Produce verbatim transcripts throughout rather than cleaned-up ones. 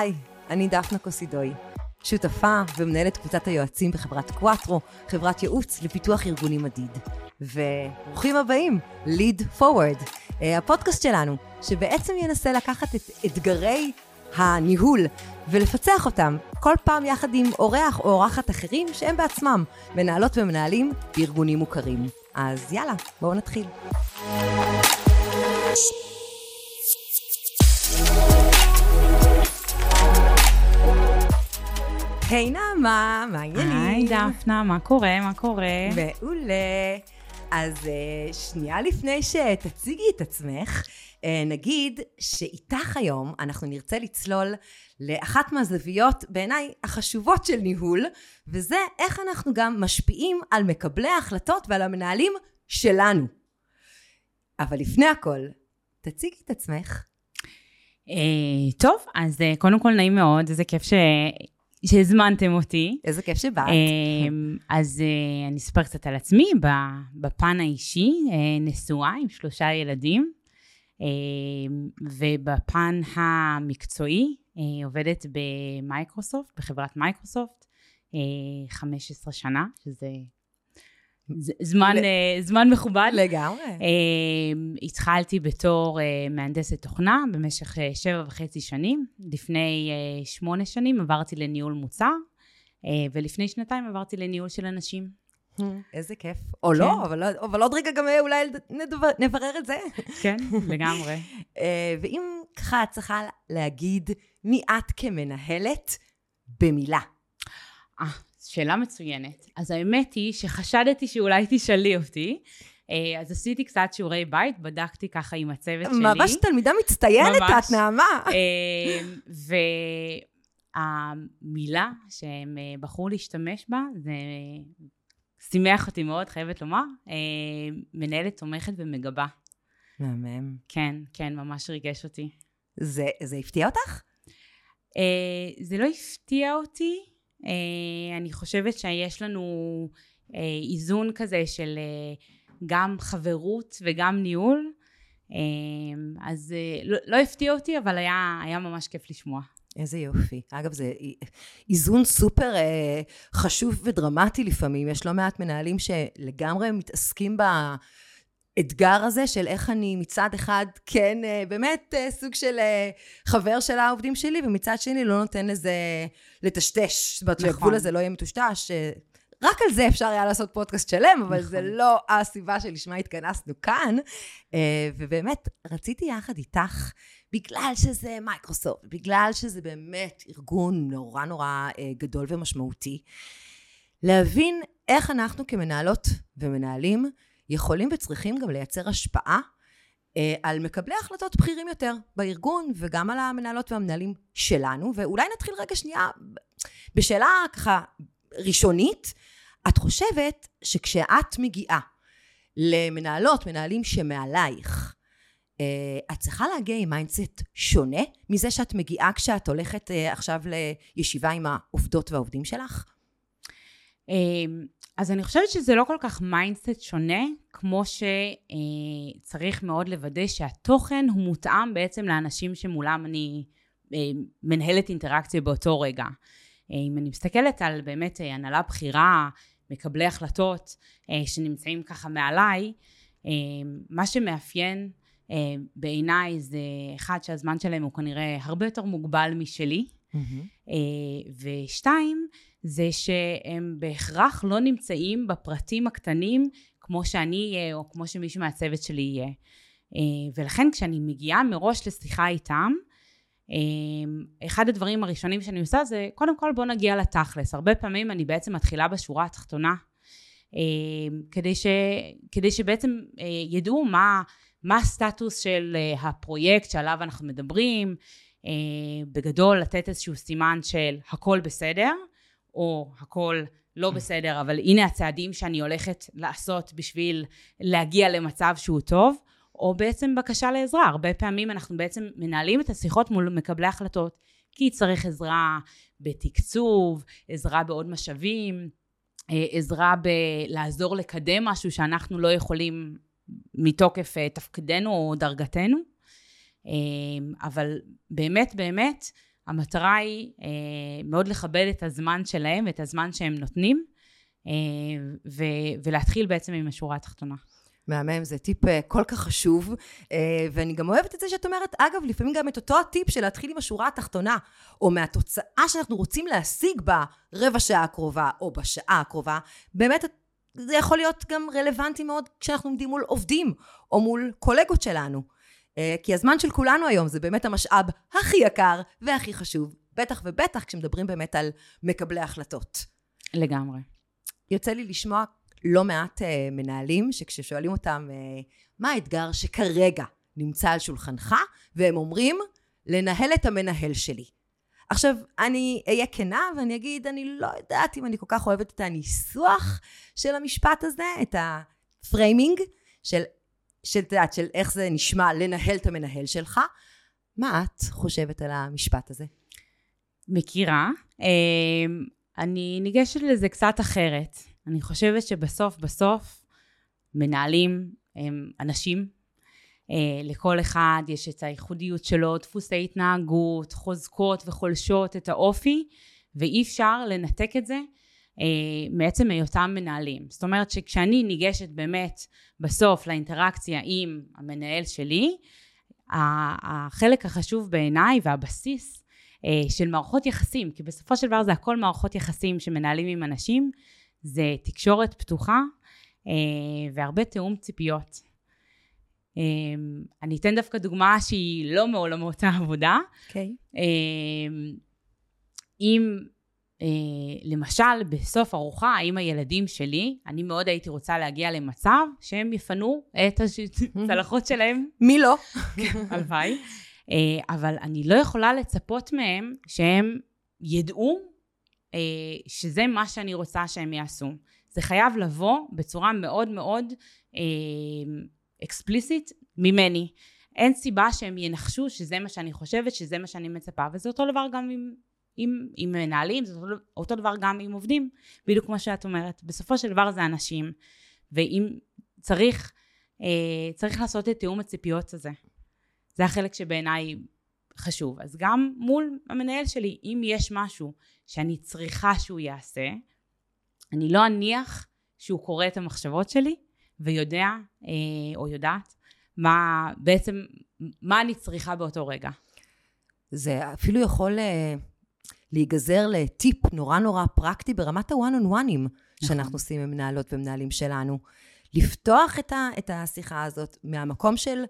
היי, אני דפנה קוסידוי, שותפה ומנהלת קבוצת היועצים בחברת קואטרו, חברת ייעוץ לפיתוח ארגוני מדיד. וברוכים הבאים, Lead Forward, הפודקאסט שלנו, שבעצם ינסה לקחת את אתגרי הניהול ולפצח אותם כל פעם יחד עם אורח או אורחת אחרים שהם בעצמם מנהלות ומנהלים בארגונים מוכרים. אז יאללה, בואו נתחיל. היי נעמה, מה העניינים? היי דפנה, מה קורה? מה קורה? מעולה. אז שנייה לפני שתציגי את עצמך, נגיד שאיתך היום אנחנו נרצה לצלול לאחת מהזוויות בעיניי החשובות של ניהול, וזה איך אנחנו גם משפיעים על מקבלי ההחלטות ועל המנהלים שלנו. אבל לפני הכל, תציגי את עצמך. טוב, אז קודם כל נעים מאוד, איזה כיף ש... שהזמנתם אותי. איזה כיף שבאת. אז אני אספר קצת על עצמי, בפן האישי, נשואה עם שלושה ילדים, ובפן המקצועי, עובדת במייקרוסופט, בחברת מייקרוסופט, חמש עשרה שנה, שזה זמן, זמן מכובד. לגמרי. התחלתי בתור מהנדסת תוכנה במשך שבע וחצי שנים. לפני שמונה שנים עברתי לניהול מוצר, ולפני שנתיים עברתי לניהול של אנשים. איזה כיף. או לא, אבל עוד רגע גם אולי נברר את זה. כן, לגמרי. ואם ככה צריכה להגיד, מי את כמנהלת במילה? אה. שאלה מצוינת. אז האמת היא שחשדתי שאולי תשאלי אותי, אז עשיתי קצת שיעורי בית, בדקתי ככה עם הצוות שלי. ממש תלמידה מצטיינת, את נעמה. והמילה שהם בחרו להשתמש בה, זה שימח אותי מאוד, חייבת לומר, מנהלת תומכת ומגבה. מהמם. כן, כן, ממש ריגש אותי. זה הפתיע אותך? זה לא הפתיע אותי, Uh, אני חושבת שיש לנו uh, איזון כזה של uh, גם חברות וגם ניהול, uh, אז uh, לא, לא הפתיע אותי, אבל היה, היה ממש כיף לשמוע. איזה יופי. אגב, זה איזון סופר אה, חשוב ודרמטי לפעמים. יש לא מעט מנהלים שלגמרי מתעסקים בה... אתגר הזה של איך אני מצד אחד כן באמת סוג של חבר של העובדים שלי, ומצד שני לא נותן לזה לטשטש, זאת אומרת הגבול הזה לא יהיה מטושטש. רק על זה אפשר היה לעשות פודקאסט שלם, אבל זה לא הסיבה שלשמה התכנסנו כאן. ובאמת רציתי יחד איתך, בגלל שזה מייקרוסופט, בגלל שזה באמת ארגון נורא נורא גדול ומשמעותי, להבין איך אנחנו כמנהלות ומנהלים יכולים וצריכים גם לייצר השפעה אה, על מקבלי החלטות בכירים יותר בארגון, וגם על המנהלות והמנהלים שלנו. ואולי נתחיל רגע שנייה בשאלה ככה ראשונית. את חושבת שכשאת מגיעה למנהלות, מנהלים שמעלייך, אה, את צריכה להגיע עם מיינדסט שונה מזה שאת מגיעה כשאת הולכת אה, עכשיו לישיבה עם העובדות והעובדים שלך? אה... אז אני חושבת שזה לא כל כך מיינדסט שונה, כמו שצריך מאוד לוודא שהתוכן הוא מותאם בעצם לאנשים שמולם אני מנהלת אינטראקציה באותו רגע. אם אני מסתכלת על באמת הנהלה בחירה, מקבלי החלטות שנמצאים ככה מעליי, מה שמאפיין בעיניי זה אחד שהזמן שלהם הוא כנראה הרבה יותר מוגבל משלי, Mm-hmm. ושתיים, זה שהם בהכרח לא נמצאים בפרטים הקטנים כמו שאני אהיה או כמו שמישהו מהצוות שלי יהיה, ולכן כשאני מגיעה מראש לשיחה איתם, אחד הדברים הראשונים שאני עושה זה קודם כל בוא נגיע לתכלס. הרבה פעמים אני בעצם מתחילה בשורה התחתונה, כדי ש, כדי שבעצם ידעו מה, מה הסטטוס של הפרויקט שעליו אנחנו מדברים, בגדול לתת איזשהו סימן של הכל בסדר, או הכל לא בסדר, אבל הנה הצעדים שאני הולכת לעשות בשביל להגיע למצב שהוא טוב, או בעצם בקשה לעזרה. הרבה פעמים אנחנו בעצם מנהלים את השיחות מול מקבלי החלטות, כי צריך עזרה בתקצוב, עזרה בעוד משאבים, עזרה בלעזור לקדם משהו שאנחנו לא יכולים מתוקף תפקידנו או דרגתנו. אבל באמת באמת המטרה היא מאוד לכבד את הזמן שלהם, את הזמן שהם נותנים, ולהתחיל בעצם עם השורה התחתונה. מהמם, זה טיפ כל כך חשוב, ואני גם אוהבת את זה שאת אומרת, אגב, לפעמים גם את אותו הטיפ של להתחיל עם השורה התחתונה, או מהתוצאה שאנחנו רוצים להשיג ברבע שעה הקרובה, או בשעה הקרובה, באמת זה יכול להיות גם רלוונטי מאוד כשאנחנו עומדים מול עובדים, או מול קולגות שלנו. כי הזמן של כולנו היום זה באמת המשאב הכי יקר והכי חשוב, בטח ובטח כשמדברים באמת על מקבלי החלטות. לגמרי. יוצא לי לשמוע לא מעט מנהלים שכששואלים אותם מה האתגר שכרגע נמצא על שולחנך, והם אומרים לנהל את המנהל שלי. עכשיו אני אהיה כנה ואני אגיד, אני לא יודעת אם אני כל כך אוהבת את הניסוח של המשפט הזה, את הפריימינג של של, של איך זה נשמע לנהל את המנהל שלך. מה את חושבת על המשפט הזה? מכירה. אני ניגשת לזה קצת אחרת. אני חושבת שבסוף בסוף מנהלים הם אנשים. לכל אחד יש את הייחודיות שלו, דפוסי התנהגות, חוזקות וחולשות, את האופי, ואי אפשר לנתק את זה מעצם היותם מנהלים. זאת אומרת שכשאני ניגשת באמת בסוף לאינטראקציה עם המנהל שלי, החלק החשוב בעיניי והבסיס של מערכות יחסים, כי בסופו של דבר זה הכל מערכות יחסים שמנהלים עם אנשים, זה תקשורת פתוחה והרבה תאום ציפיות. אני אתן דווקא דוגמה שהיא לא מעולמות העבודה. Okay. אם למשל בסוף ארוחה עם הילדים שלי, אני מאוד הייתי רוצה להגיע למצב שהם יפנו את הצלחות שלהם. מי לא? הלוואי. אבל אני לא יכולה לצפות מהם שהם ידעו שזה מה שאני רוצה שהם יעשו. זה חייב לבוא בצורה מאוד מאוד אקספליסית ממני. אין סיבה שהם ינחשו שזה מה שאני חושבת, שזה מה שאני מצפה, וזה אותו דבר גם עם עם, עם מנהלים, זה אותו, אותו דבר גם עם עובדים, בדיוק כמו שאת אומרת, בסופו של דבר זה אנשים, ואם צריך, אה, צריך לעשות את תיאום הציפיות הזה, זה החלק שבעיניי חשוב, אז גם מול המנהל שלי, אם יש משהו שאני צריכה שהוא יעשה, אני לא אניח שהוא קורא את המחשבות שלי, ויודע אה, או יודעת, מה בעצם, מה אני צריכה באותו רגע. זה אפילו יכול אה... להיגזר לטיפ נורא נורא פרקטי ברמת הוואן און וואנים שאנחנו עושים עם מנהלות ומנהלים שלנו. לפתוח את, ה, את השיחה הזאת מהמקום של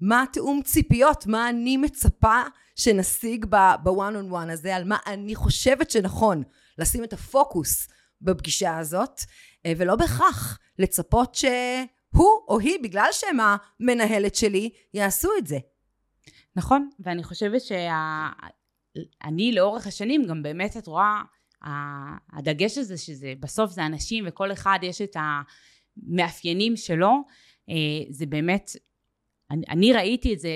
מה תאום ציפיות, מה אני מצפה שנשיג בוואן און וואן הזה, על מה אני חושבת שנכון, לשים את הפוקוס בפגישה הזאת, ולא בהכרח לצפות שהוא או היא, בגלל שהם המנהלת שלי, יעשו את זה. נכון, ואני חושבת שה... אני לאורך השנים גם באמת את רואה הדגש הזה שזה בסוף זה אנשים וכל אחד יש את המאפיינים שלו, זה באמת, אני ראיתי את זה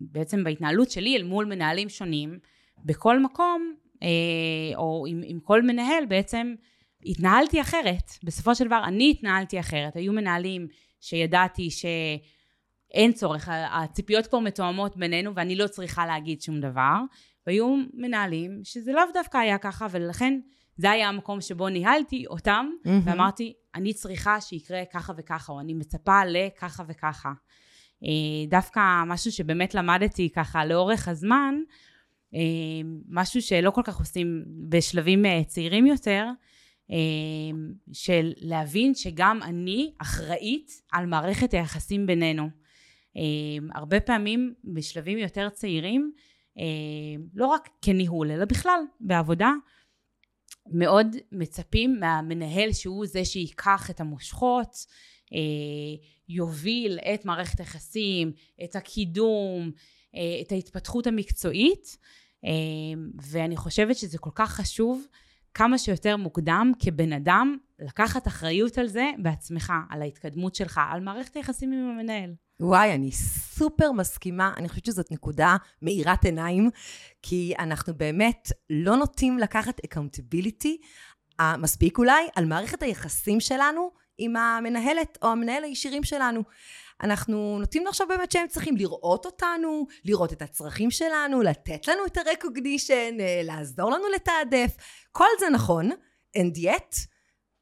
בעצם בהתנהלות שלי אל מול מנהלים שונים, בכל מקום או עם, עם כל מנהל בעצם התנהלתי אחרת, בסופו של דבר אני התנהלתי אחרת, היו מנהלים שידעתי ש... אין צורך, הציפיות פה מתואמות בינינו ואני לא צריכה להגיד שום דבר, והיו מנהלים שזה לאו דווקא היה ככה, ולכן זה היה המקום שבו ניהלתי אותם, mm-hmm. ואמרתי, אני צריכה שיקרה ככה וככה, או אני מצפה לככה וככה. דווקא משהו שבאמת למדתי ככה לאורך הזמן, משהו שלא כל כך עושים בשלבים צעירים יותר, של להבין שגם אני אחראית על מערכת היחסים בינינו. הרבה פעמים בשלבים יותר צעירים, לא רק כניהול, אלא בכלל בעבודה, מאוד מצפים מהמנהל שהוא זה שיקח את המושכות, יוביל את מערכת היחסים, את הקידום, את ההתפתחות המקצועית, ואני חושבת שזה כל כך חשוב, כמה שיותר מוקדם כבן אדם, לקחת אחריות על זה בעצמך, על ההתקדמות שלך, על מערכת היחסים עם המנהל. וואי, אני סופר מסכימה, אני חושבת שזאת נקודה מאירת עיניים, כי אנחנו באמת לא נוטים לקחת accountability, המספיק אולי, על מערכת היחסים שלנו, עם המנהלת או המנהל הישירים שלנו. אנחנו נותנים לו עכשיו באמת שהם צריכים לראות אותנו, לראות את הצרכים שלנו, לתת לנו את הרקוגנישן, לעזור לנו לתעדף. כל זה נכון, and yet,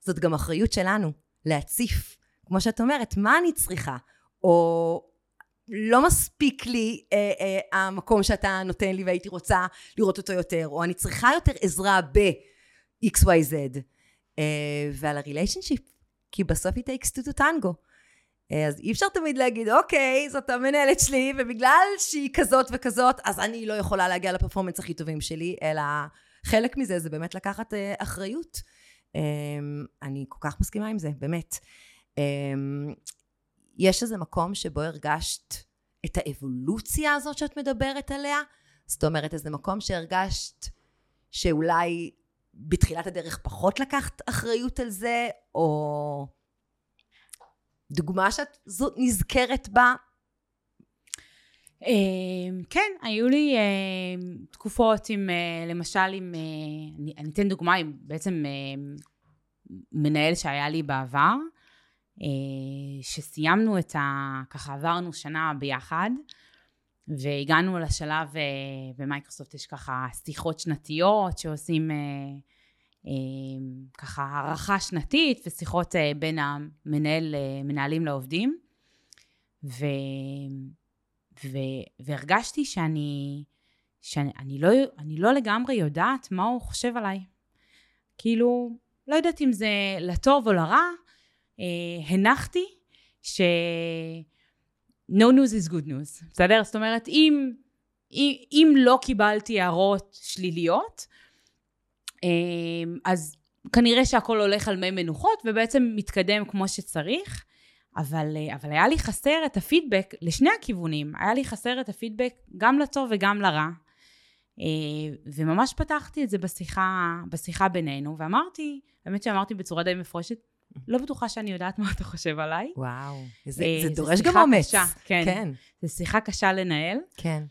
זאת גם אחריות שלנו, להציף. כמו שאת אומרת, מה אני צריכה? או לא מספיק לי אה, אה, המקום שאתה נותן לי והייתי רוצה לראות אותו יותר, או אני צריכה יותר עזרה ב-אקס וואי זד. אה, ועל הריליישנשיפ, כי בסוף היא takes two to tango. אה, אז אי אפשר תמיד להגיד, אוקיי, זאת המנהלת שלי, ובגלל שהיא כזאת וכזאת, אז אני לא יכולה להגיע לפרפורמנס הכי טובים שלי, אלא חלק מזה זה באמת לקחת אה, אחריות. אה, אני כל כך מסכימה עם זה, באמת. אה, יש איזה מקום שבו הרגשת את האבולוציה הזאת שאת מדברת עליה? זאת אומרת, איזה מקום שהרגשת שאולי בתחילת הדרך פחות לקחת אחריות על זה, או דוגמה שאת זאת נזכרת בה? כן, היו לי תקופות עם, למשל, עם, אני אתן דוגמה, עם בעצם מנהל שהיה לי בעבר, שסיימנו את ה... ככה עברנו שנה ביחד, והגענו לשלב, במייקרוסופט יש ככה שיחות שנתיות שעושים ככה הערכה שנתית, ושיחות בין המנהל, מנהלים לעובדים, ו... ו... והרגשתי שאני, שאני לא, אני לא לגמרי יודעת מה הוא חושב עליי. כאילו, לא יודעת אם זה לטוב או לרע, Uh, הנחתי ש no news is good news, בסדר? זאת אומרת, אם, אם, אם לא קיבלתי הערות שליליות, uh, אז כנראה שהכל הולך על מי מנוחות, ובעצם מתקדם כמו שצריך, אבל, uh, אבל היה לי חסר את הפידבק לשני הכיוונים, היה לי חסר את הפידבק גם לטוב וגם לרע, uh, וממש פתחתי את זה בשיחה, בשיחה בינינו, ואמרתי, באמת שאמרתי בצורה די מפורשת, לא בטוחה שאני יודעת מה אתה חושב עליי. וואו, זה, זה דורש גם אומץ. כן, כן. זה שיחה קשה לנהל. כן.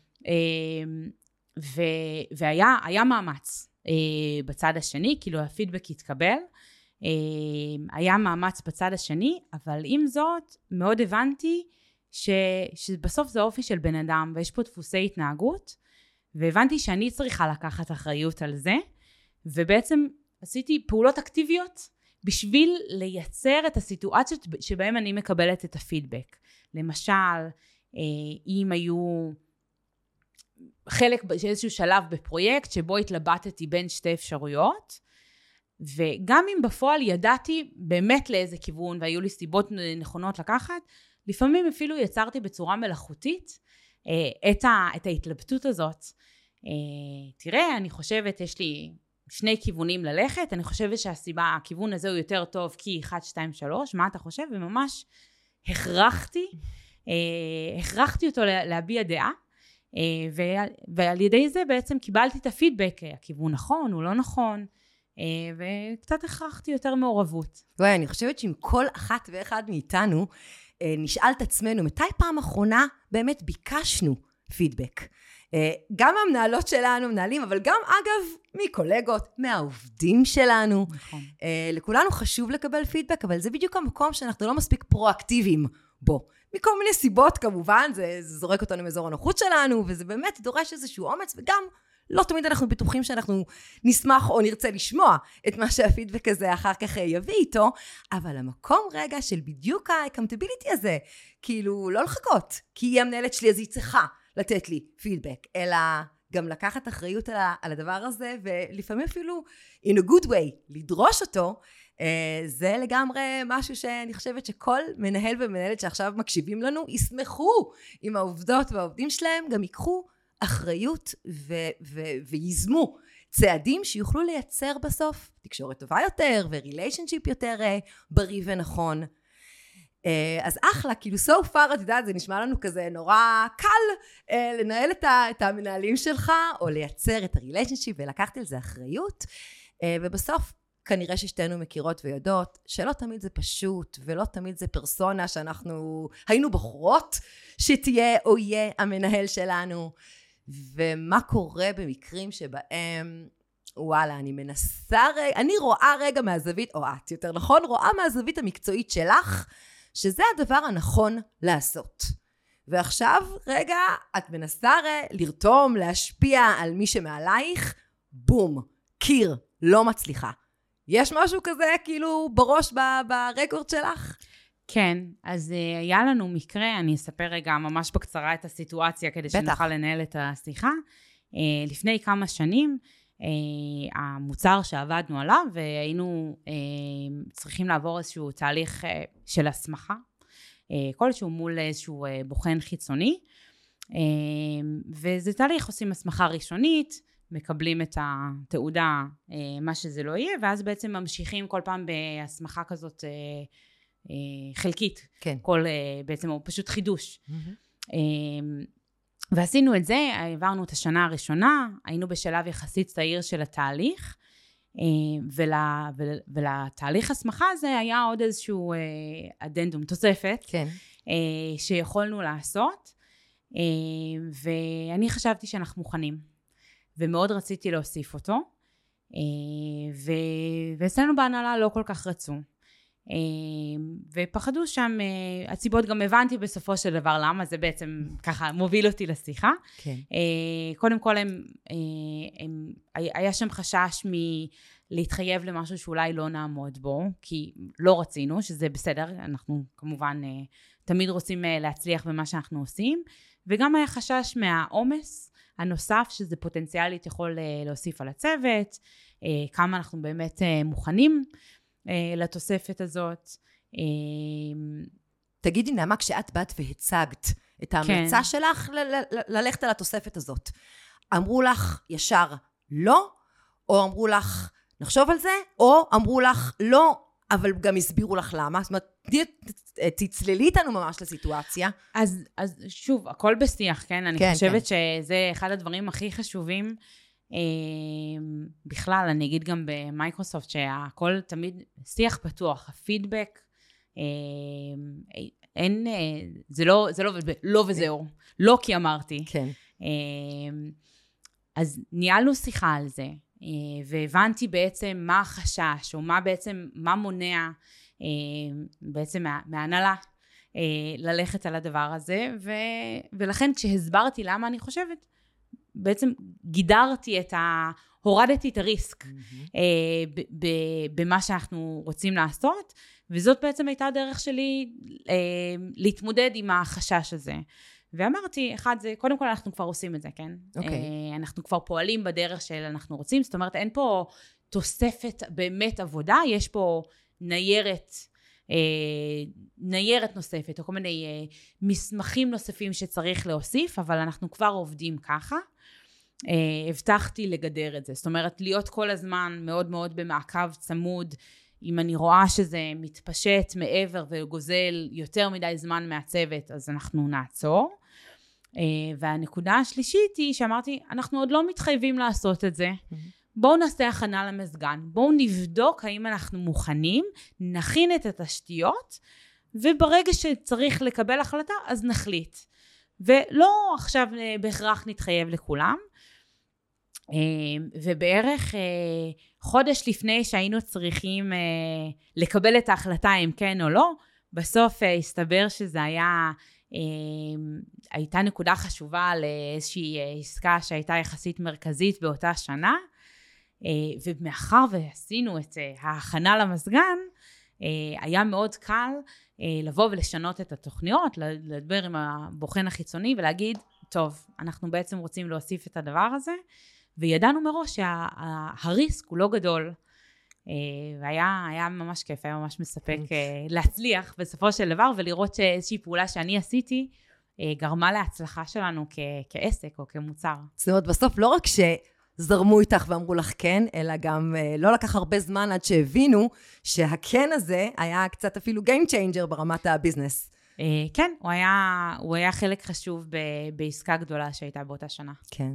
ו, והיה היה מאמץ בצד השני, כאילו הפידבק התקבל, היה מאמץ בצד השני, אבל עם זאת מאוד הבנתי ש, שבסוף זה אופי של בן אדם, ויש פה דפוסי התנהגות, והבנתי שאני צריכה לקחת אחריות על זה, ובעצם עשיתי פעולות אקטיביות, בשביל לייצר את הסיטואציות שבהן אני מקבלת את הפידבק. למשל, אם היו חלק באיזשהו שלב בפרויקט שבו התלבטתי בין שתי אפשרויות, וגם אם בפועל ידעתי באמת לאיזה כיוון והיו לי סיבות נכונות לקחת, לפעמים אפילו יצרתי בצורה מלאכותית את ההתלבטות הזאת. תראה, אני חושבת, יש לי שני כיוונים ללכת, אני חושבת שהסיבה, הכיוון הזה הוא יותר טוב, כי אחת, שתיים, שלוש, מה אתה חושב? וממש הכרחתי, אה, הכרחתי אותו להביע דעה, אה, ועל, ועל ידי זה בעצם קיבלתי את הפידבק, הכיוון נכון, הוא לא נכון, אה, וקצת הכרחתי יותר מעורבות. וואי, אני חושבת שאם כל אחת ואחד מאיתנו, אה, נשאל את עצמנו, מתי פעם אחרונה באמת ביקשנו פידבק? גם המנהלות שלנו מנהלים, אבל גם אגב מקולגות, מהעובדים שלנו. נכון. לכולנו חשוב לקבל פידבק, אבל זה בדיוק המקום שאנחנו לא מספיק פרואקטיביים בו. מכל מיני סיבות כמובן, זה, זה זורק אותנו מאזור הנוחות שלנו, וזה באמת דורש איזשהו אומץ, וגם לא תמיד אנחנו בטוחים שאנחנו נשמח או נרצה לשמוע את מה שהפידבק הזה אחר כך יביא איתו, אבל המקום רגע של בדיוק ה-accountability הזה, כאילו לא לחכות, כי היא המנהלת שלי אז היא צריכה לתת לי פידבק, אלא גם לקחת אחריות על, על הדבר הזה, ולפעמים אפילו, in a good way, לדרוש אותו, זה לגמרי משהו שאני חושבת שכל מנהל ומנהלת שעכשיו מקשיבים לנו, ישמחו עם העובדות והעובדים שלהם, גם ייקחו אחריות ו, ו, ויזמו צעדים שיוכלו לייצר בסוף תקשורת טובה יותר, וריליישנשיפ יותר בריא ונכון. אז אחלה, כאילו so far, את יודעת, זה נשמע לנו כזה נורא קל לנהל את המנהלים שלך, או לייצר את הריליישנשיפ, ולקחת על זה אחריות, ובסוף כנראה ששתינו מכירות ויודעות, שלא תמיד זה פשוט, ולא תמיד זה פרסונה שאנחנו היינו בוחרות, שתהיה או יהיה המנהל שלנו, ומה קורה במקרים שבהם, וואלה, אני מנסה רגע, אני רואה רגע מהזווית, או את יותר נכון, רואה מהזווית המקצועית שלך, שזה הדבר הנכון לעשות. ועכשיו, רגע, את מנסה לרתום, להשפיע על מי שמעלייך, בום, קיר, לא מצליחה. יש משהו כזה כאילו בראש ברקורד שלך? כן, אז היה לנו מקרה, אני אספר רגע ממש בקצרה את הסיטואציה כדי בטח. שנוכל לנהל את השיחה. לפני כמה שנים, המוצר שעבדנו עליו, והיינו צריכים לעבור איזשהו תהליך של הסמכה, כלשהו מול איזשהו בוחן חיצוני, וזה תהליך, עושים הסמכה ראשונית, מקבלים את התעודה, מה שזה לא יהיה, ואז בעצם ממשיכים כל פעם בהסמכה כזאת חלקית, כן. כל בעצם הוא פשוט חידוש. Mm-hmm. ועשינו את זה, העברנו את השנה הראשונה, היינו בשלב יחסית צעיר של התהליך, ול, ול, ולתהליך הסמכה הזה היה עוד איזשהו אדנדום תוספת, כן. שיכולנו לעשות, ואני חשבתי שאנחנו מוכנים, ומאוד רציתי להוסיף אותו, ואצלנו בהנהלה לא כל כך רצו. ופחדו שם, הציבות גם הבנתי בסופו של דבר למה, זה בעצם ככה מוביל אותי לשיחה. כן. קודם כל הם, הם, היה שם חשש מלהתחייב למשהו שאולי לא נעמוד בו, כי לא רצינו, שזה בסדר, אנחנו כמובן תמיד רוצים להצליח במה שאנחנו עושים, וגם היה חשש מהעומס הנוסף, שזה פוטנציאלית יכול להוסיף על הצוות, כמה אנחנו באמת מוכנים, לתוספת הזאת. תגידי נעמה, כשאת באת והצגת את ההמלצה כן. שלך ל- ל- ללכת על התוספת הזאת, אמרו לך ישר לא, או אמרו לך נחשוב על זה, או אמרו לך לא, אבל גם הסבירו לך למה? זאת אומרת, תצללי איתנו ממש לסיטואציה. אז, אז שוב, הכל בשיח, כן? אני כן, חושבת כן. שזה אחד הדברים הכי חשובים, בכלל, אני אגיד גם במייקרוסופט שהכל תמיד שיח פתוח, הפידבק, אין, זה לא, זה לא, לא וזהו, לא כי אמרתי. כן. אז ניהלנו שיחה על זה, והבנתי בעצם מה החשש, או מה בעצם, מה מונע, בעצם מההנהלה, ללכת על הדבר הזה, ולכן כשהסברתי למה אני חושבת, בעצם גידרתי את ה... הורדתי את הריסק mm-hmm. אה, ב- ב- במה שאנחנו רוצים לעשות, וזאת בעצם הייתה הדרך שלי אה, להתמודד עם החשש הזה. ואמרתי, אחד זה, קודם כל אנחנו כבר עושים את זה, כן? Okay. אה, אנחנו כבר פועלים בדרך של אנחנו רוצים, זאת אומרת, אין פה תוספת באמת עבודה, יש פה ניירת, אה, ניירת נוספת, או כל מיני אה, מסמכים נוספים שצריך להוסיף, אבל אנחנו כבר עובדים ככה. Uh, הבטחתי לגדר את זה, זאת אומרת להיות כל הזמן מאוד מאוד במעקב צמוד, אם אני רואה שזה מתפשט מעבר וגוזל יותר מדי זמן מהצוות, אז אנחנו נעצור. uh, והנקודה השלישית היא שאמרתי, אנחנו עוד לא מתחייבים לעשות את זה, mm-hmm. בואו נעשה הכנה למסגן, בואו נבדוק האם אנחנו מוכנים, נכין את התשתיות, וברגע שצריך לקבל החלטה אז נחליט, ולא עכשיו בהכרח נתחייב לכולם. ובערך חודש לפני שהיינו צריכים לקבל את ההחלטה אם כן או לא, בסוף הסתבר שזה היה, הייתה נקודה חשובה לאיזושהי עסקה שהייתה יחסית מרכזית באותה שנה, ומאחר ועשינו את ההכנה למסגן, היה מאוד קל לבוא ולשנות את התוכניות, לדבר עם הבוחן החיצוני ולהגיד, טוב, אנחנו בעצם רוצים להוסיף את הדבר הזה, וידענו מראש שהריסק הוא לא גדול, והיה היה ממש כיף, היה ממש מספק להצליח בסופו של דבר, ולראות שאיזושהי פעולה שאני עשיתי, גרמה להצלחה שלנו כ- כעסק או כמוצר. זאת אומרת, בסוף לא רק ש... זרמו איתך ואמרו לך כן, אלא גם לא לקח הרבה זמן עד שהבינו שהכן הזה היה קצת אפילו game changer ברמת הביזנס. כן, הוא היה, הוא היה חלק חשוב בעסקה גדולה שהייתה באותה שנה. כן.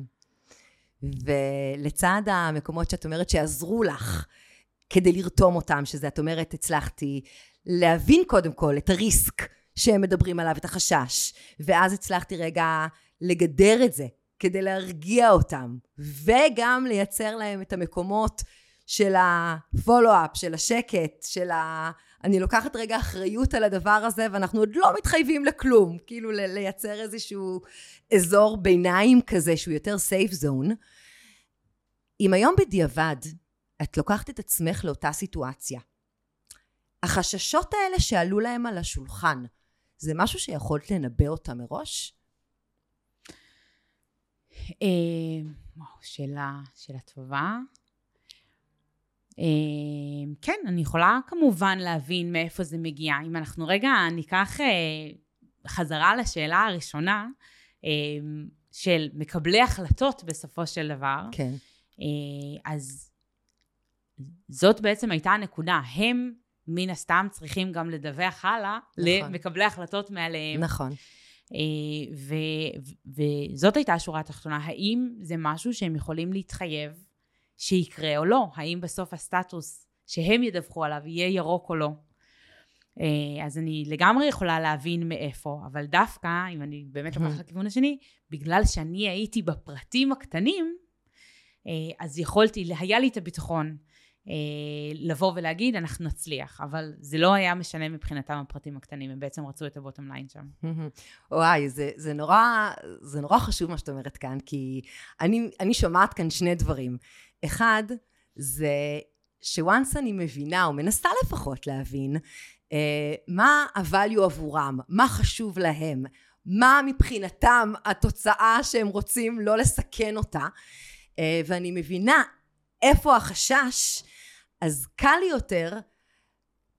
ולצד המקומות שאת אומרת שעזרו לך כדי לרתום אותם, שזה את אומרת הצלחתי להבין קודם כל את הריסק שהם מדברים עליו, את החשש, ואז הצלחתי רגע לגדר את זה. כדי להרגיע אותם, וגם לייצר להם את המקומות של הפולו-אפ, של השקט, של אני לוקחת רגע אחריות על הדבר הזה, ואנחנו עוד לא מתחייבים לכלום, כאילו לייצר איזשהו אזור ביניים כזה, שהוא יותר סייף זון. אם היום בדיעבד, את לוקחת את עצמך לאותה סיטואציה, החששות האלה שעלו להם על השולחן, זה משהו שיכולת לנבא אותה מראש? שאלה, שאלה טובה. כן, אני יכולה כמובן להבין מאיפה זה מגיע. אם אנחנו רגע ניקח חזרה לשאלה הראשונה, של מקבלי החלטות בסופו של דבר, כן. אז זאת בעצם הייתה הנקודה. הם מן הסתם צריכים גם לדווח הלאה, נכון. למקבלי החלטות מעליהם. נכון. וזאת הייתה השורה התחתונה, האם זה משהו שהם יכולים להתחייב שיקרה או לא, האם בסוף הסטטוס שהם ידווחו עליו יהיה ירוק או לא. אז אני לגמרי יכולה להבין מאיפה, אבל דווקא אם אני באמת לוקחת לכיוון השני, בגלל שאני הייתי בפרטים הקטנים, אז יכולתי, היה לי את הביטחון לבוא ולהגיד אנחנו נצליח, אבל זה לא היה משנה מבחינתם הפרטים הקטנים, הם בעצם רצו את הבוטום ליין שם. וואי, זה, זה נורא, זה נורא חשוב מה שאת אומרת כאן, כי אני, אני שומעת כאן שני דברים. אחד, זה שוואנס אני מבינה, או מנסה לפחות להבין, מה הוואליו עבורם, מה חשוב להם, מה מבחינתם התוצאה שהם רוצים לא לסכן אותה, ואני מבינה איפה החשש, אז קל לי יותר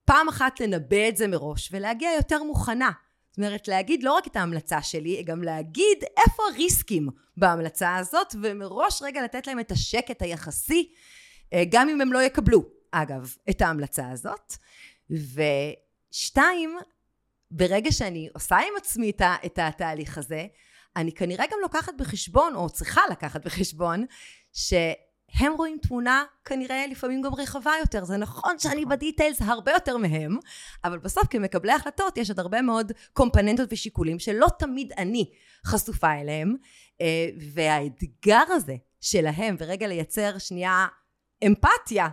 פעם אחת לנבא את זה מראש ולהגיע יותר מוכנה. זאת אומרת, להגיד לא רק את ההמלצה שלי, גם להגיד איפה הריסקים בהמלצה הזאת, ומראש רגע לתת להם את השקט היחסי, גם אם הם לא יקבלו, אגב, את ההמלצה הזאת. ושתיים, ברגע שאני עושה עם עצמי את התהליך הזה, אני כנראה גם לוקחת בחשבון, או צריכה לקחת בחשבון, ש... הם רואים תמונה כנראה לפעמים גם רחבה יותר, זה נכון שאני בדיטיילס הרבה יותר מהם, אבל בסוף כמקבלי החלטות יש עוד הרבה מאוד קומפוננטות ושיקולים שלא תמיד אני חשופה אליהם, והאתגר הזה שלהם, ורגע לייצר שנייה אמפתיה,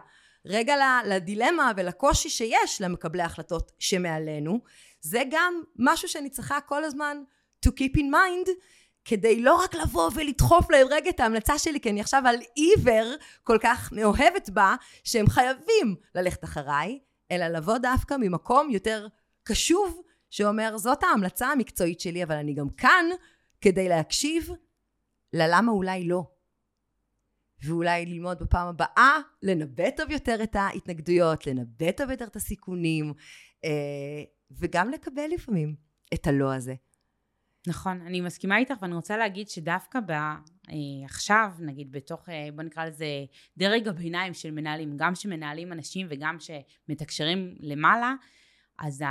רגע לדילמה ולקושי שיש למקבלי החלטות שמעלינו, זה גם משהו שאני צריכה כל הזמן to keep in mind, כדי לא רק לבוא ולדחוף להם רגע את ההמלצה שלי, כי אני עכשיו על עיוור כל כך מאוהבת בה, שהם חייבים ללכת אחריי, אלא לבוא דווקא ממקום יותר קשוב, שאומר זאת ההמלצה המקצועית שלי, אבל אני גם כאן כדי להקשיב ללמה אולי לא. ואולי ללמוד בפעם הבאה, לנבא טוב יותר את ההתנגדויות, לנבא טוב יותר את הסיכונים, וגם לקבל לפעמים את הלא הזה. נכון, אני מסכימה איתך, ואני רוצה להגיד שדווקא עכשיו, נגיד בתוך, בוא נקרא לזה, דרג הביניים של מנהלים, גם שמנהלים אנשים וגם שמתקשרים למעלה, אז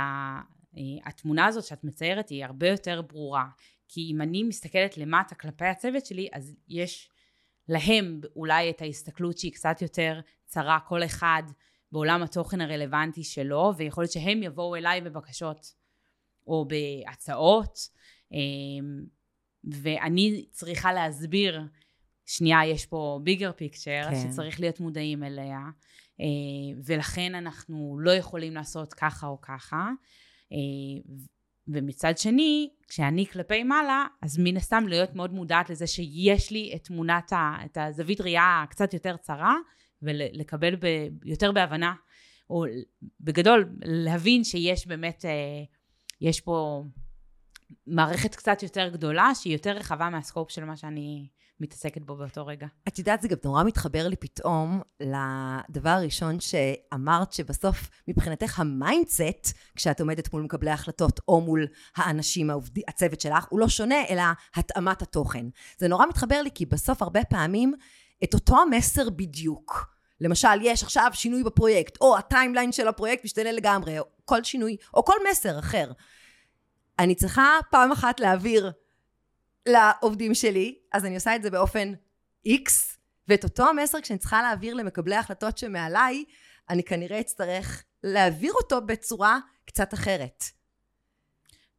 התמונה הזאת שאת מציירת היא הרבה יותר ברורה, כי אם אני מסתכלת למטה כלפי הצוות שלי, אז יש להם אולי את ההסתכלות שהיא קצת יותר צרה, כל אחד בעולם התוכן הרלוונטי שלו, ויכול להיות שהם יבואו אליי בבקשות או בהצעות, ואני צריכה להסביר שנייה יש פה ביגר פיקצ'ר שצריך להיות מודעים אליה, ולכן אנחנו לא יכולים לעשות ככה או ככה, ומצד שני כשאני כלפי מעלה אז מן הסתם להיות מאוד מודעת לזה שיש לי את תמונת את הזווית ראייה קצת יותר צרה, ולקבל יותר בהבנה, או בגדול להבין שיש באמת יש פה מערכת קצת יותר גדולה, שהיא יותר רחבה מהסקופ של מה שאני מתעסקת בו באותו רגע. את יודעת, זה גם נורא מתחבר לי פתאום לדבר הראשון שאמרת, שבסוף מבחינתך המיינדסט, כשאת עומדת מול מקבלי ההחלטות, או מול האנשים, הצוות שלך, הוא לא שונה, אלא התאמת התוכן. זה נורא מתחבר לי, כי בסוף הרבה פעמים, את אותו המסר בדיוק. למשל, יש עכשיו שינוי בפרויקט, או הטיימליין של הפרויקט משתנה לגמרי, או כל שינוי, או כל מסר אחר. אני צריכה פעם אחת להעביר לעובדים שלי, אז אני עושה את זה באופן X, ואת אותו המסר כשאני צריכה להעביר למקבלי ההחלטות שמעליי, אני כנראה אצטרך להעביר אותו בצורה קצת אחרת.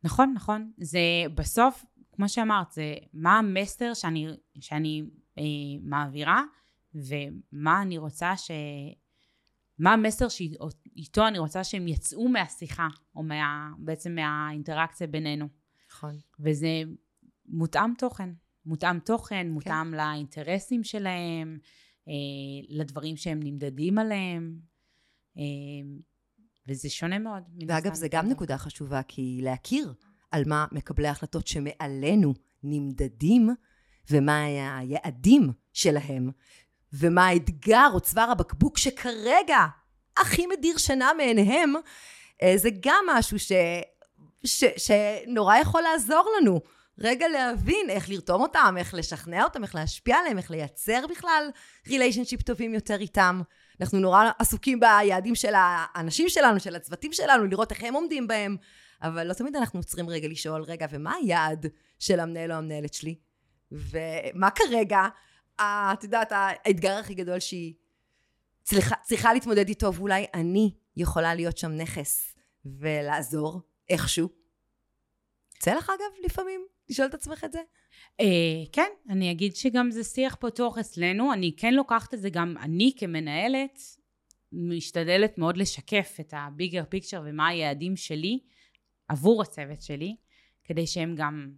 נכון, נכון. זה בסוף, כמו שאמרת, זה מה המסר שאני, שאני אה, מעבירה, ומה אני רוצה ש... מה המסר איתו אני רוצה שהם יצאו מהשיחה, או מה, בעצם מהאינטראקציה בינינו. נכון. וזה מותאם תוכן, מותאם תוכן, מותאם לאינטרסים שלהם, לדברים שהם נמדדים עליהם, וזה שונה מאוד. ואגב, זה גם נקודה חשובה, כי להכיר על מה מקבלי ההחלטות שמעלינו נמדדים, ומה היעדים שלהם, ומה האתגר או צוואר הבקבוק שכרגע הכי מדיר שינה מעיניהם, זה גם משהו ש... ש... שנורא יכול לעזור לנו. רגע להבין איך לרתום אותם, איך לשכנע אותם, איך להשפיע עליהם, איך לייצר בכלל ריליישנשיפ טובים יותר איתם. אנחנו נורא עסוקים ביעדים של האנשים שלנו, של הצוותים שלנו, לראות איך הם עומדים בהם, אבל לא תמיד אנחנו צריכים רגע לשאול, רגע, ומה היעד של המנהל או המנהלת שלי? ומה כרגע, את יודעת, האתגר הכי גדול שהיא צריכה, צריכה להתמודד איתו, ואולי אני יכולה להיות שם נכס ולעזור איכשהו. יוצא לך אגב לפעמים לשאול את עצמך את זה? כן, אני אגיד שגם זה שיח פתוח אצלנו, אני כן לוקחת את זה, גם אני כמנהלת משתדלת מאוד לשקף את הביגר פיקצ'ר ומה היעדים שלי עבור הצוות שלי, כדי שהם גם,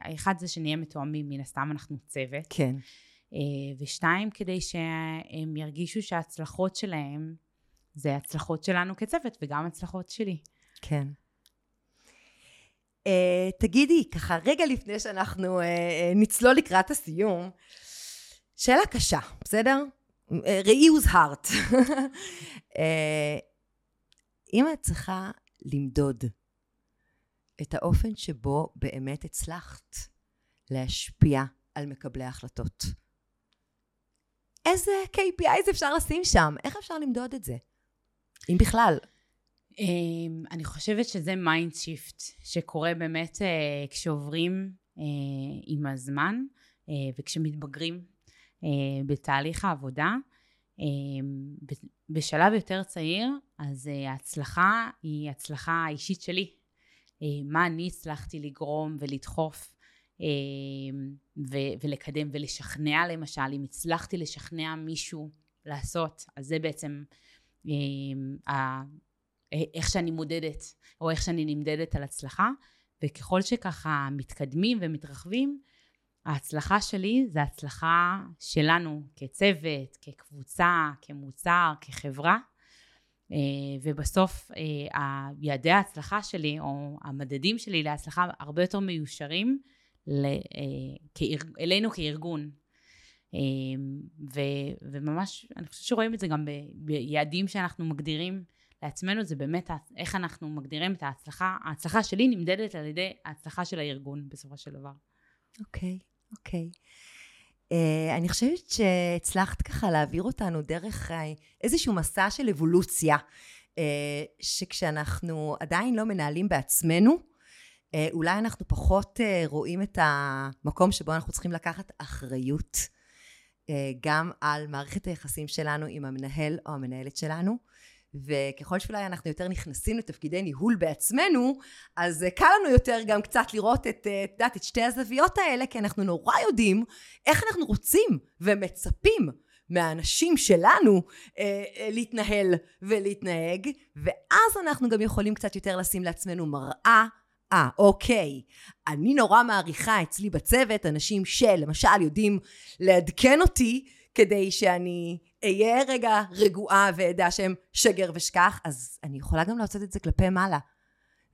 האחד זה שנהיה מתואמים, מן הסתם אנחנו צוות, כן. ושתיים, כדי שהם ירגישו שההצלחות שלהם זה הצלחות שלנו כצוות וגם הצלחות שלי. כן. Uh, תגידי, ככה רגע לפני שאנחנו uh, נצלול לקראת הסיום, שאלה קשה, בסדר? Uh, ראי הוזהרת. uh, אם את צריכה למדוד את האופן שבו באמת הצלחת להשפיע על מקבלי ההחלטות, איזה K P I אפשר לשים שם? איך אפשר למדוד את זה? אם בכלל... Um, אני חושבת שזה מיינד שיפט שקורה באמת uh, כשעוברים uh, עם הזמן uh, וכשמתבגרים uh, בתהליך העבודה. Um, ב- בשלב יותר צעיר, אז uh, ההצלחה היא הצלחה האישית שלי. Uh, מה אני הצלחתי לגרום ולדחוף uh, ו- ולקדם ולשכנע, למשל, אם הצלחתי לשכנע מישהו לעשות, אז זה בעצם uh, ה... איך שאני מודדת, או איך שאני נמדדת על הצלחה, וככל שככה מתקדמים ומתרחבים, ההצלחה שלי זה הצלחה שלנו כצוות, כקבוצה, כמוצר, כחברה, ובסוף יעדי ההצלחה שלי, או המדדים שלי להצלחה, הרבה יותר מיושרים אלינו כארגון. וממש, אני חושבת שרואים את זה גם ביעדים שאנחנו מגדירים, לעצמנו זה באמת איך אנחנו מגדירים את ההצלחה, ההצלחה שלי נמדדת על ידי ההצלחה של הארגון בסופו של דבר. אוקיי, אוקיי. אני חושבת שהצלחת ככה להעביר אותנו דרך איזשהו מסע של אבולוציה, שכשאנחנו עדיין לא מנהלים בעצמנו, אולי אנחנו פחות רואים את המקום שבו אנחנו צריכים לקחת אחריות, גם על מערכת היחסים שלנו עם המנהל או המנהלת שלנו, וככל שאולי אנחנו יותר נכנסים לתפקידי ניהול בעצמנו, אז קל לנו יותר גם קצת לראות את, את, את שתי הזוויות האלה, כי אנחנו נורא יודעים איך אנחנו רוצים ומצפים מהאנשים שלנו אה, להתנהל ולהתנהג, ואז אנחנו גם יכולים קצת יותר לשים לעצמנו מראה, אה, אוקיי, אני נורא מעריכה אצלי בצוות, אנשים שלמשל יודעים לעדכן אותי, כדי שאני אהיה רגע רגועה ועדה שהם שגר ושכח, אז אני יכולה גם לעשות את זה כלפי מעלה.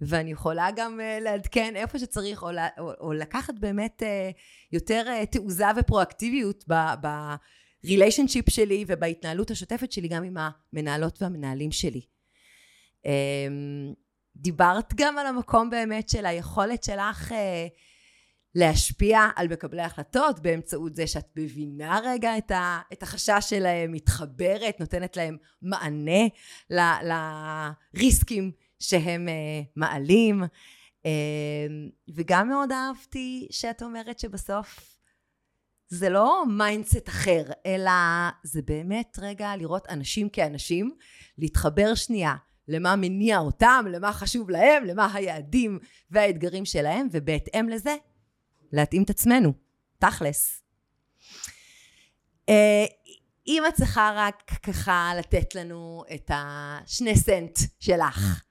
ואני יכולה גם uh, לעדכן איפה שצריך, או, או, או לקחת באמת uh, יותר uh, תעוזה ופרואקטיביות ב-relationship ב- שלי ובהתנהלות השוטפת שלי, גם עם המנהלות והמנהלים שלי. Um, דיברת גם על המקום באמת של היכולת שלך... Uh, להשפיע על מקבלי ההחלטות, באמצעות זה שאת מבינה רגע את, ה, את החשש שלהם, מתחברת, נותנת להם מענה לריסקים שהם uh, מעלים, uh, וגם מאוד אהבתי שאת אומרת שבסוף זה לא מיינדסט אחר, אלא זה באמת רגע לראות אנשים כאנשים, להתחבר שנייה, למה מניע אותם, למה חשוב להם, למה היעדים והאתגרים שלהם, ובהתאם לזה, להתאים את עצמנו, תכלס. אם את צריכה רק ככה לתת לנו את השני סנט שלך,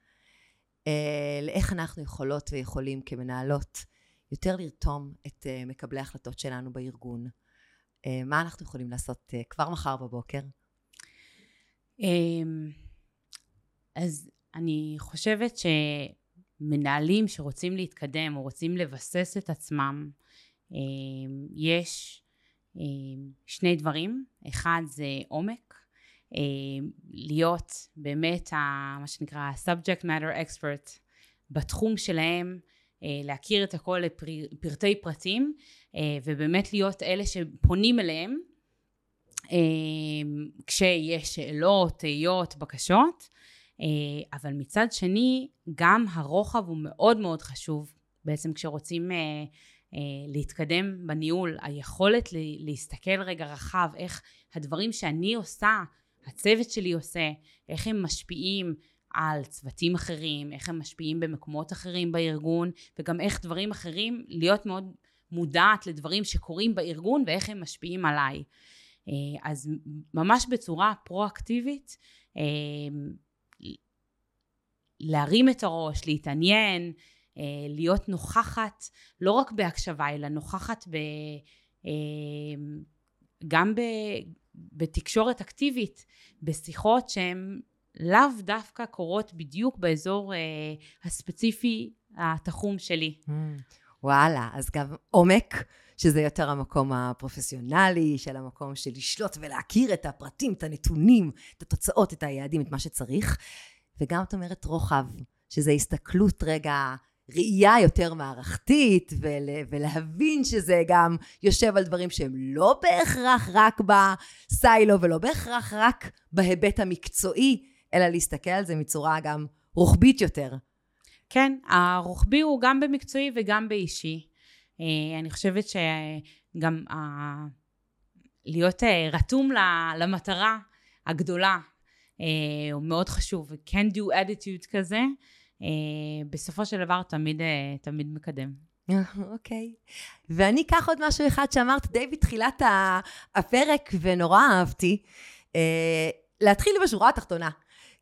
לאיך אנחנו יכולות ויכולים כמנהלות יותר לרתום את מקבלי ההחלטות שלנו בארגון, מה אנחנו יכולים לעשות כבר מחר בבוקר? אז אני חושבת שמנהלים שרוצים להתקדם או רוצים לבסס את עצמם, יש שני דברים. אחד זה עומק, להיות באמת מה שנקרא subject matter expert בתחום שלהם, להכיר את הכל לפרטי פרטים, ובאמת להיות אלה שפונים אליהם כשיש שאלות, תהיות, בקשות. אבל מצד שני גם הרוחב הוא מאוד מאוד חשוב. בעצם כשרוצים להתקדם בניהול, היכולת להסתכל רגע רחב, איך הדברים שאני עושה, הצוות שלי עושה, איך הם משפיעים על צוותים אחרים, איך הם משפיעים במקומות אחרים בארגון, וגם איך דברים אחרים, להיות מאוד מודעת לדברים שקורים בארגון ואיך הם משפיעים עליי. אז ממש בצורה פרואקטיבית, להרים את הראש, להתעניין, להיות נוכחת, לא רק בהקשבה, אלא נוכחת ב, גם ב, בתקשורת אקטיבית, בשיחות שהן לאו דווקא קורות בדיוק באזור הספציפי התחום שלי. וואלה, אז גם עומק, שזה יותר המקום הפרופסיונלי, של המקום של לשלוט ולהכיר את הפרטים, את הנתונים, את התוצאות, את היעדים, את מה שצריך. וגם את אומרת רוחב, שזה הסתכלות רגע, ראייה יותר מערכתית, ולהבין שזה גם יושב על דברים שהם לא בהכרח רק בסיילו, ולא בהכרח רק בהיבט המקצועי, אלא להסתכל על זה מצורה גם רוחבית יותר. כן, הרוחבי הוא גם במקצועי וגם באישי. אני חושבת שגם להיות רתום למטרה הגדולה, הוא מאוד חשוב, can do attitude כזה, בסופו של דבר תמיד, תמיד מקדם. אוקיי. ואני אקח עוד משהו אחד שאמרת די בתחילת הפרק, ונורא אהבתי, להתחיל בשורה התחתונה.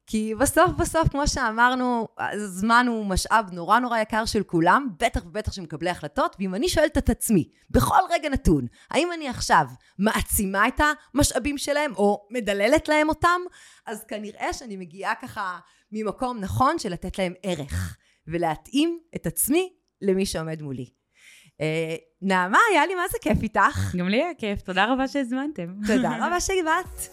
כי בסוף בסוף, כמו שאמרנו, הזמן הוא משאב נורא נורא יקר של כולם, בטח ובטח שמקבלי החלטות, ואם אני שואלת את עצמי, בכל רגע נתון, האם אני עכשיו מעצימה את המשאבים שלהם, או מדללת להם אותם, אז כנראה שאני מגיעה ככה ממקום נכון של לתת להם ערך, ולהתאים את עצמי למי שעומד מולי. נעמה, היה לי מה זה כיף איתך. גם לי היה כיף, תודה רבה שהזמנתם. תודה רבה שהגעת,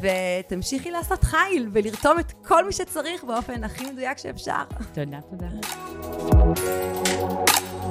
ותמשיכי לעשות חיל ולרתום את כל מי שצריך באופן הכי מדויק שאפשר. תודה, תודה.